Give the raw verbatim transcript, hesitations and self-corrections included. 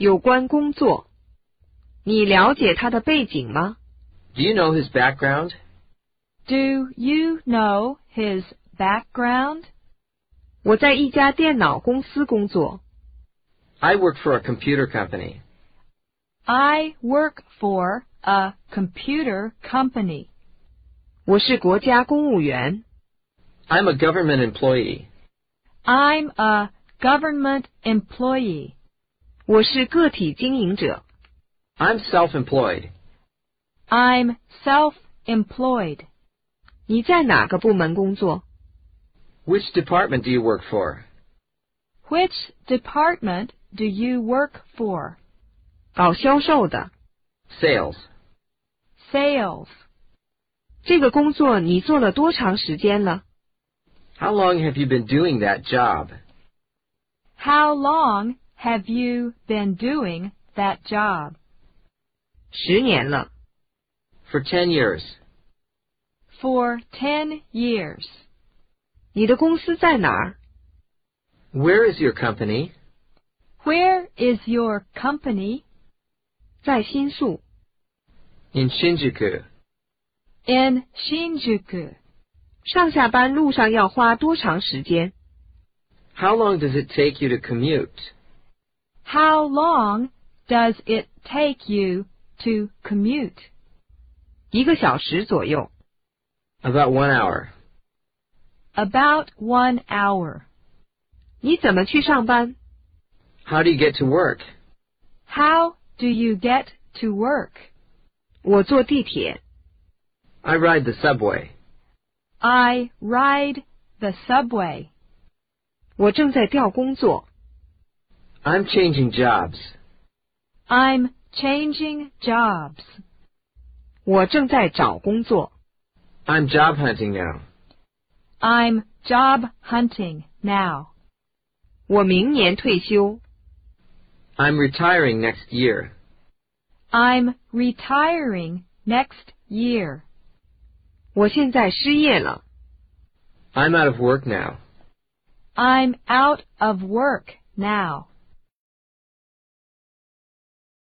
有关工作。你了解他的背景吗？ Do you know his background? Do you know his background? 我在一家电脑公司工作。I work for a computer company. I work for a computer company. 我是国家公务员。I'm a government employee. I'm a government employee. 我是个体经营者。I'm self-employed. I'm self-employed. 你在哪个部门工作？Which department do you work for? Which department do you work for? 搞销售的。Sales. Sales. 这个工作你做了多长时间了？ How long have you been doing that job? How long have you been doing that job? 十年了。For ten years. For ten years. 你的公司在哪儿？ Where is your company? Where is your company? 在新宿。In Shinjuku. In Shinjuku. 上下班路上要花多长时间？ How long does it take you to commute? How long does it take you to commute? 一个小时左右。About one hour.About one hour. 你怎么去上班？ How do you get to work? How do you get to work? 我坐地铁。I ride the subway. I ride the subway. 我正在调工作。I'm changing jobs. I'm changing jobs. 我正在找工作。I'm job hunting now.I'm job hunting now. 我明年退休。I'm retiring next year. I'm retiring next year. 我现在失业了。I'm out of work now. I'm out of work now.